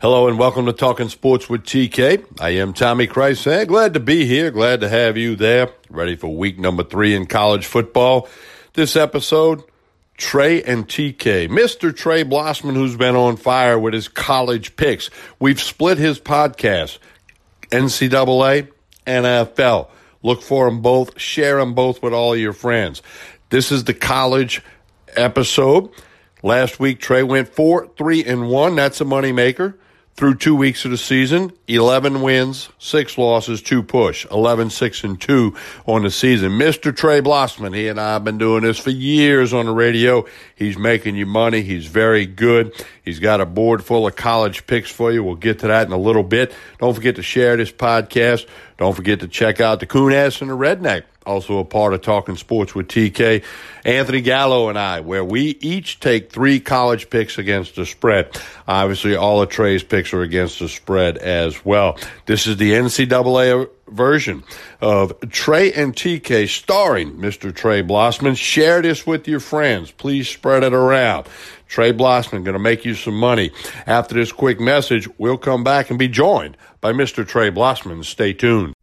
Hello and welcome to Talking Sports with TK. I am Tommy Christ. Glad to be here. Glad to have you there. Ready for week number 3 in college football. This episode, Trey and TK. Mr. Trey Blossman, who's been on fire with his college picks. We've split his podcast, NCAA, NFL. Look for them both. Share them both with all your friends. This is the college episode. Last week, Trey went 4-3-1. That's a moneymaker. Through 2 weeks of the season, 11 wins, 6 losses, 2 push, 11-6-2 on the season. Mr. Trey Blossman, he and I have been doing this for years on the radio. He's making you money. He's very good. He's got a board full of college picks for you. We'll get to that in a little bit. Don't forget to share this podcast. Don't forget to check out the Coonass and the Redneck, also a part of Talking Sports with TK. Anthony Gallo and I, where we each take 3 college picks against the spread. Obviously, all of Trey's picks are against the spread as well. This is the NCAA version of Trey and TK starring Mr. Trey Blossman. Share this with your friends. Please spread it around. Trey Blossman going to make you some money. After this quick message, we'll come back and be joined by Mr. Trey Blossman. Stay tuned.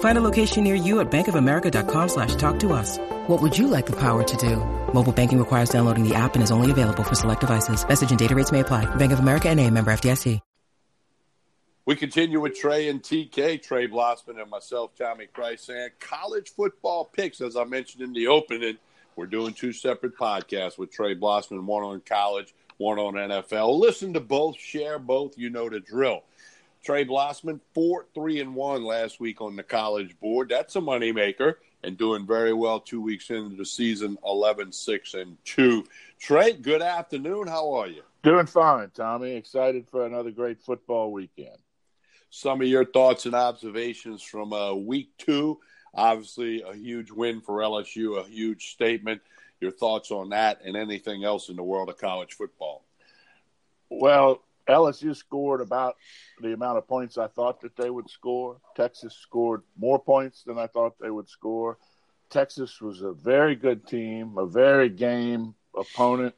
Find a location near you at bankofamerica.com/talktous. What would you like the power to do? Mobile banking requires downloading the app and is only available for select devices. Message and data rates may apply. Bank of America NA, member FDIC. We continue with Trey and TK, Trey Blossman and myself, Tommy Kreis, and college football picks. As I mentioned in the opening, we're doing 2 separate podcasts with Trey Blossman, one on college, one on NFL. Listen to both, share both, you know the drill. Trey Blossman, 4-3-1 last week on the college board. That's a moneymaker and doing very well 2 weeks into the season, 11-6-2. Trey, good afternoon. How are you? Doing fine, Tommy. Excited for another great football weekend. Some of your thoughts and observations from week 2. Obviously, a huge win for LSU, a huge statement. Your thoughts on that and anything else in the world of college football? Well, LSU scored about the amount of points I thought that they would score. Texas scored more points than I thought they would score. Texas was a very good team, a very game opponent,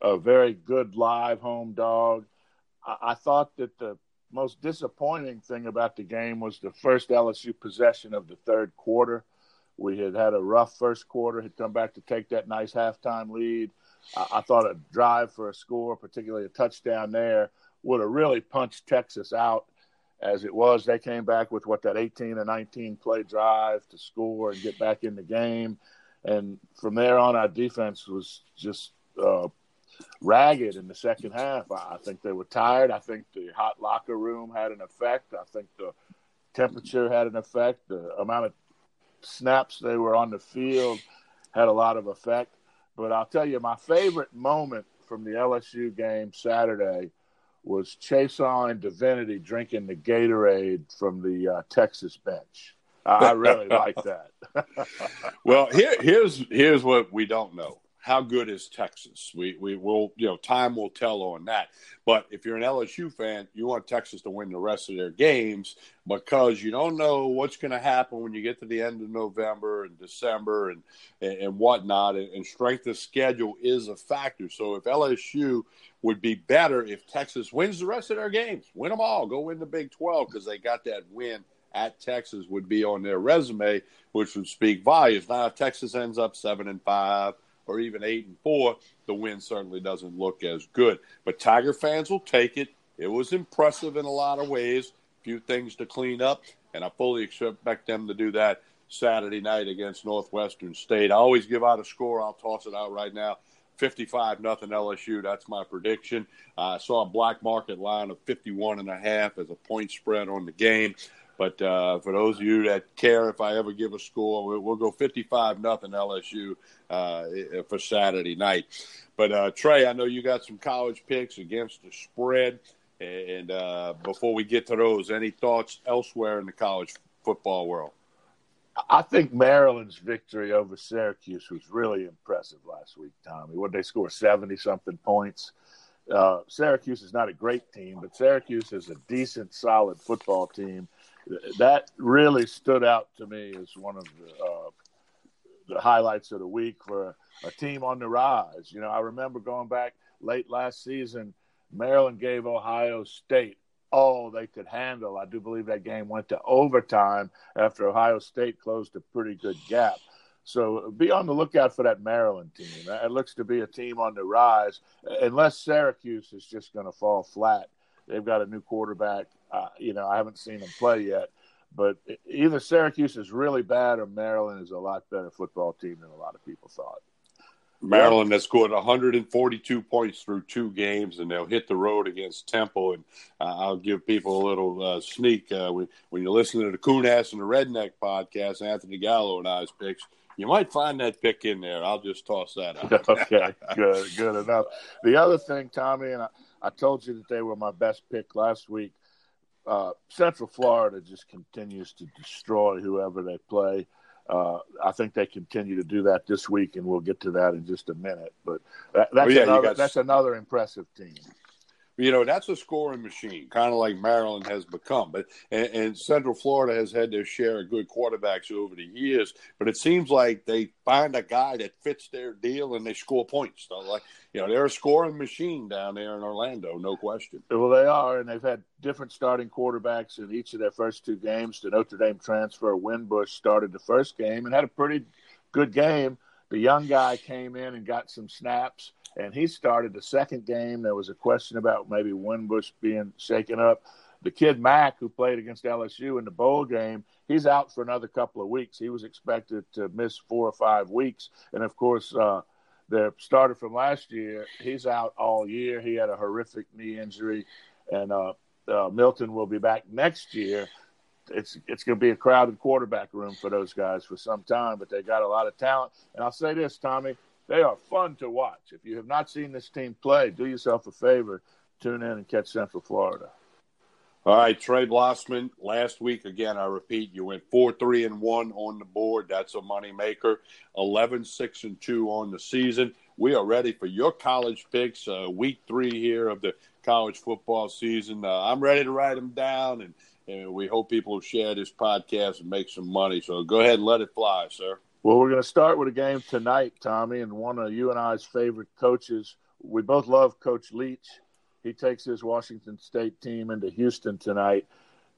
a very good live home dog. I thought that the most disappointing thing about the game was the first LSU possession of the third quarter. We had a rough first quarter, had come back to take that nice halftime lead. I thought a drive for a score, particularly a touchdown there, would have really punched Texas out. As it was, they came back with, that 18 or 19-play drive to score and get back in the game. And from there on, our defense was just ragged in the second half. I think they were tired. I think the hot locker room had an effect. I think the temperature had an effect. The amount of snaps they were on the field had a lot of effect. But I'll tell you, my favorite moment from the LSU game Saturday was Chase Allen Divinity drinking the Gatorade from the Texas bench. I really like that. Well, here's what we don't know. How good is Texas? We will, time will tell on that. But if you're an LSU fan, you want Texas to win the rest of their games because you don't know what's going to happen when you get to the end of November and December and whatnot. And strength of schedule is a factor. So if LSU would be better if Texas wins the rest of their games, win them all, go win the Big 12 because they got that win at Texas would be on their resume, which would speak volumes. Now, if Texas ends up 7-5, or even 8-4, the win certainly doesn't look as good. But Tiger fans will take it. It was impressive in a lot of ways. A few things to clean up, and I fully expect them to do that Saturday night against Northwestern State. I always give out a score. I'll toss it out right now. 55-0 LSU. That's my prediction. I saw a black market line of 51.5 as a point spread on the game. But for those of you that care, if I ever give a score, we'll go 55-0 LSU for Saturday night. But, Trey, I know you got some college picks against the spread. And before we get to those, any thoughts elsewhere in the college football world? I think Maryland's victory over Syracuse was really impressive last week, Tommy. What, they score 70-something points? Syracuse is not a great team, but Syracuse is a decent, solid football team. That really stood out to me as one of the highlights of the week for a team on the rise. You know, I remember going back late last season, Maryland gave Ohio State all they could handle. I do believe that game went to overtime after Ohio State closed a pretty good gap. So be on the lookout for that Maryland team. It looks to be a team on the rise, unless Syracuse is just going to fall flat. They've got a new quarterback. You know, I haven't seen them play yet. But either Syracuse is really bad or Maryland is a lot better football team than a lot of people thought. Maryland has scored 142 points through two games, and they'll hit the road against Temple. And I'll give people a little sneak. When you listen to the Coonass and the Redneck podcast, Anthony Gallo and I's picks, you might find that pick in there. I'll just toss that out. Okay, good enough. The other thing, Tommy, and I told you that they were my best pick last week, Central Florida just continues to destroy whoever they play. I think they continue to do that this week, and we'll get to that in just a minute. But that's another impressive team. You know, that's a scoring machine, kind of like Maryland has become. But and Central Florida has had their share of good quarterbacks over the years. But it seems like they find a guy that fits their deal and they score points. So, like, you know, they're a scoring machine down there in Orlando, no question. Well, they are, and they've had different starting quarterbacks in each of their first two games. The Notre Dame transfer, Winbush, started the first game and had a pretty good game. The young guy came in and got some snaps. And he started the second game. There was a question about maybe Winbush being shaken up. The kid Mack, who played against LSU in the bowl game, he's out for another couple of weeks. He was expected to miss 4 or 5 weeks. And, of course, their starter from last year, he's out all year. He had a horrific knee injury. And Milton will be back next year. It's going to be a crowded quarterback room for those guys for some time, but they got a lot of talent. And I'll say this, Tommy. They are fun to watch. If you have not seen this team play, do yourself a favor. Tune in and catch Central Florida. All right, Trey Blossman, last week, again, I repeat, you went 4-3-1 on the board. That's a moneymaker. 11-6-2 on the season. We are ready for your college picks, week 3 here of the college football season. I'm ready to write them down, and we hope people will share this podcast and make some money. So go ahead and let it fly, sir. Well, we're going to start with a game tonight, Tommy, and one of you and I's favorite coaches. We both love Coach Leach. He takes his Washington State team into Houston tonight.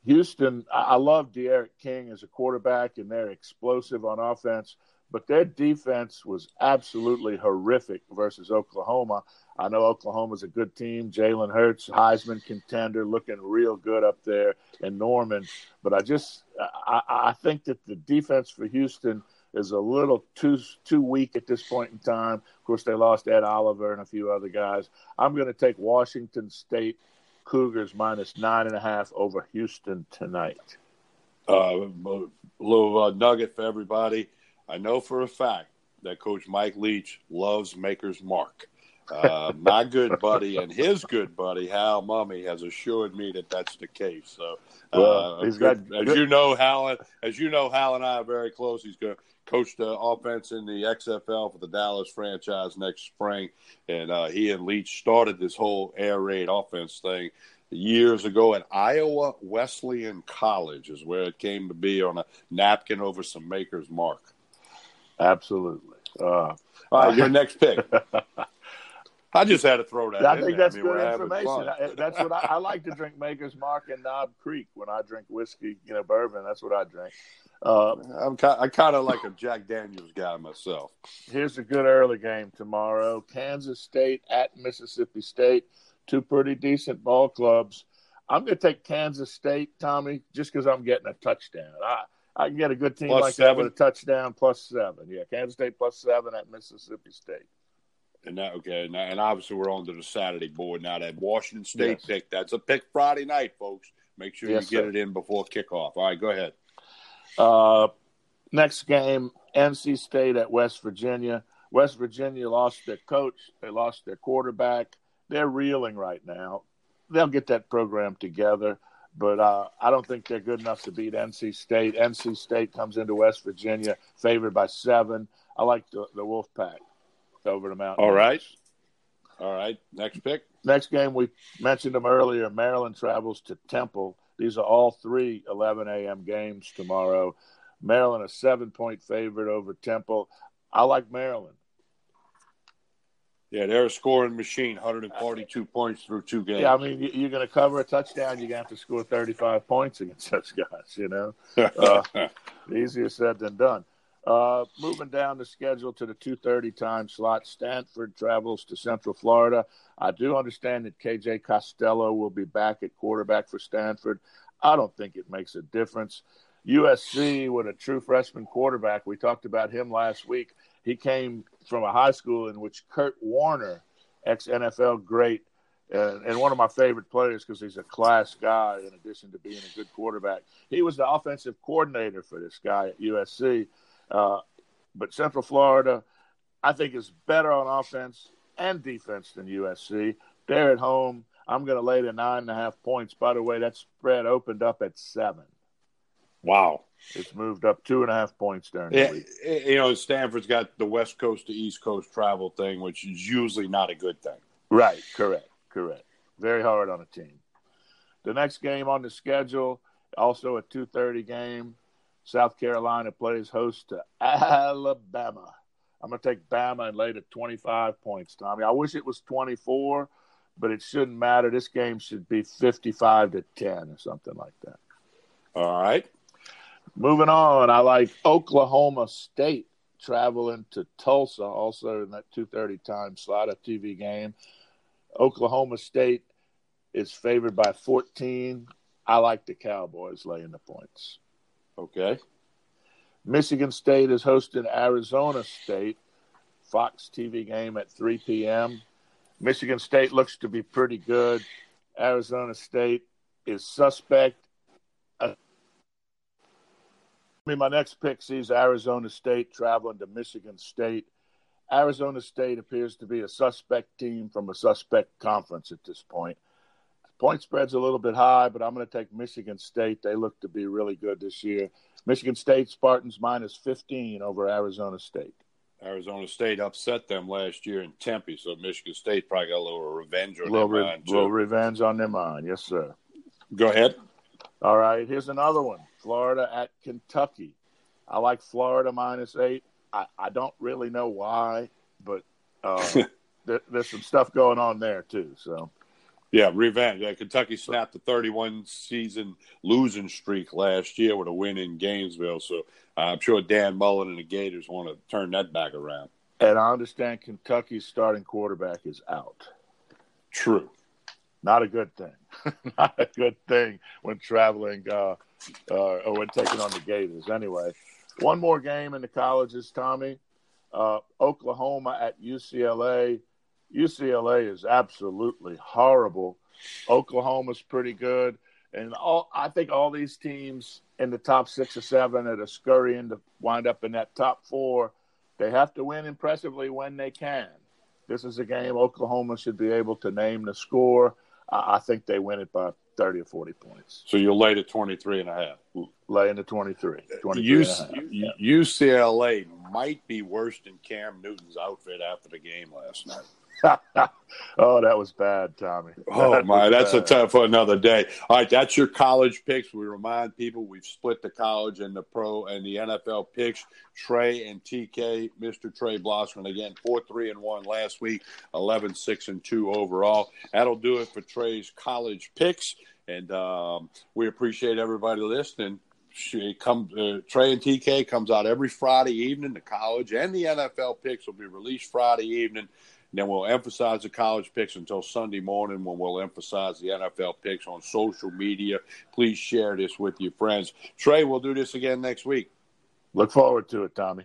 Houston, I love De'Eric King as a quarterback, and they're explosive on offense, but their defense was absolutely horrific versus Oklahoma. I know Oklahoma's a good team. Jalen Hurts, Heisman contender, looking real good up there, and Norman. But I think that the defense for Houston – is a little too weak at this point in time. Of course, they lost Ed Oliver and a few other guys. I'm going to take Washington State Cougars minus 9.5 over Houston tonight. A little nugget for everybody. I know for a fact that Coach Mike Leach loves Maker's Mark. My good buddy and his good buddy, Hal Mummy, has assured me that that's the case. So, Hal and I are very close. He's going to coach the offense in the XFL for the Dallas franchise next spring, and he and Leach started this whole air raid offense thing years ago at Iowa Wesleyan College, is where it came to be, on a napkin over some Maker's Mark. Absolutely. All right, your next pick. I just had to throw that in. I think that's good information. That's what I like to drink, Maker's Mark and Knob Creek, when I drink whiskey, bourbon. That's what I drink. I'm kind of like a Jack Daniels guy myself. Here's a good early game tomorrow. Kansas State at Mississippi State. Two pretty decent ball clubs. I'm going to take Kansas State, Tommy, just because I'm getting a touchdown. I can get a good team plus like seven. That with a touchdown +7. Yeah, Kansas State +7 at Mississippi State. And obviously we're on to the Saturday board now. That Washington State pick, that's a pick Friday night, folks. Make sure you get it in before kickoff. All right, go ahead. Next game, NC State at West Virginia. West Virginia lost their coach. They lost their quarterback. They're reeling right now. They'll get that program together. But I don't think they're good enough to beat NC State. NC State comes into West Virginia, favored by 7. I like the Wolfpack over the Mountain. All right. All right. Next pick. Next game, we mentioned them earlier. Maryland travels to Temple. These are all three 11 a.m. games tomorrow. Maryland, a 7-point favorite over Temple. I like Maryland. Yeah, they're a scoring machine, 142 points through 2 games. Yeah, I mean, you're going to cover a touchdown, you're going to have to score 35 points against those guys, you know. Easier said than done. Moving down the schedule to the 2:30 time slot, Stanford travels to Central Florida. I do understand that K.J. Costello will be back at quarterback for Stanford. I don't think it makes a difference. USC with a true freshman quarterback. We talked about him last week. He came from a high school in which Kurt Warner, ex-NFL great, and one of my favorite players because he's a class guy in addition to being a good quarterback. He was the offensive coordinator for this guy at USC. But Central Florida, I think, is better on offense and defense than USC. They're at home. I'm going to lay the 9.5 points. By the way, that spread opened up at 7. Wow. It's moved up 2.5 points during the week. You know, Stanford's got the West Coast to East Coast travel thing, which is usually not a good thing. Right. Correct. Very hard on a team. The next game on the schedule, also a 2:30 game, South Carolina plays host to Alabama. I'm going to take Bama and lay the 25 points, Tommy. I wish it was 24, but it shouldn't matter. This game should be 55-10 or something like that. All right. Moving on, I like Oklahoma State traveling to Tulsa, also in that 2:30 time slot, a TV game. Oklahoma State is favored by 14. I like the Cowboys laying the points. Okay. Michigan State is hosting Arizona State, Fox TV game at 3 p.m. Michigan State looks to be pretty good. Arizona State is suspect. My next pick sees Arizona State traveling to Michigan State. Arizona State appears to be a suspect team from a suspect conference at this point. Point spread's a little bit high, but I'm going to take Michigan State. They look to be really good this year. Michigan State Spartans minus 15 over Arizona State. Arizona State upset them last year in Tempe, so Michigan State probably got a little revenge on their mind, too. A little revenge on their mind, yes, sir. Go ahead. All right, here's another one. Florida at Kentucky. I like Florida minus 8. I don't really know why, but there's some stuff going on there, too, so. Yeah, revenge. Yeah, Kentucky snapped the 31-season losing streak last year with a win in Gainesville. So I'm sure Dan Mullen and the Gators want to turn that back around. And I understand Kentucky's starting quarterback is out. True. Not a good thing. Not a good thing when traveling or when taking on the Gators. Anyway, one more game in the colleges, Tommy. Oklahoma at UCLA. UCLA is absolutely horrible. Oklahoma's pretty good. And I think all these teams in the top 6 or 7 that are scurrying to wind up in that top 4, they have to win impressively when they can. This is a game Oklahoma should be able to name the score. I think they win it by 30 or 40 points. So you'll lay to 23.5. Lay into 23. 23.5. Yeah. UCLA might be worse than Cam Newton's outfit after the game last night. Oh, that was bad, Tommy. That's a tough for another day. All right, that's your college picks. We remind people we've split the college and the pro and the NFL picks. Trey and TK, Mr. Trey Blossman, again, 4-3-1 last week, 11-6-2 overall. That'll do it for Trey's college picks, and we appreciate everybody listening. Trey and TK comes out every Friday evening. The college and the NFL picks will be released Friday evening. And then we'll emphasize the college picks until Sunday morning when we'll emphasize the NFL picks on social media. Please share this with your friends. Trey, we'll do this again next week. Look forward to it, Tommy.